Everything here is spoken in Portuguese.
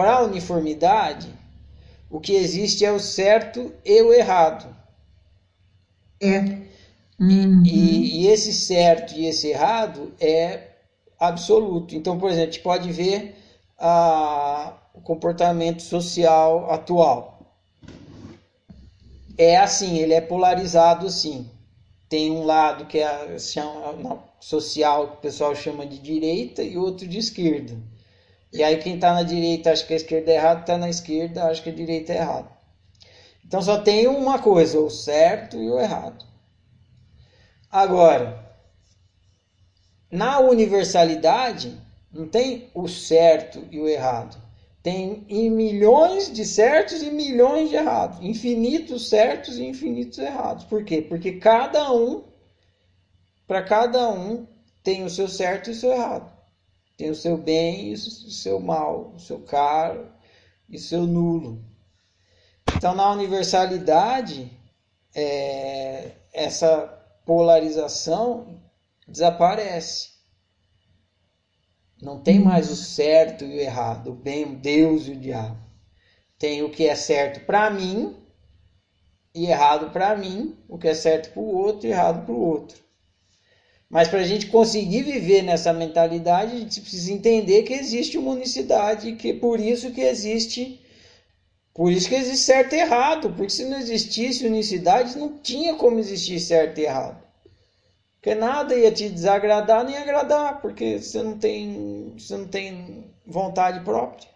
para a uniformidade, o que existe é o certo e o errado. E esse certo e esse errado é absoluto. Então, por exemplo, a gente pode ver o comportamento social atual. É assim, ele é polarizado assim. Tem um lado que é social, que o pessoal chama de direita, e outro de esquerda. E aí quem está na direita acha que a esquerda é errada, está na esquerda acha que a direita é errada. Então só tem uma coisa, o certo e o errado. Agora, na universalidade, não tem o certo e o errado. Tem milhões de certos e milhões de errados. Infinitos certos e infinitos errados. Por quê? Porque para cada um, tem o seu certo e o seu errado. Tem o seu bem e o seu mal. O seu caro e o seu nulo. Então, na universalidade, essa polarização desaparece. Não tem mais o certo e o errado, o bem, Deus e o diabo. Tem o que é certo para mim e errado para mim, o que é certo para o outro e errado para o outro. Mas para a gente conseguir viver nessa mentalidade, a gente precisa entender que existe uma unicidade, que por isso que existe certo e errado, porque se não existisse unicidade, não tinha como existir certo e errado. Porque nada ia te desagradar nem agradar, porque você não tem vontade própria.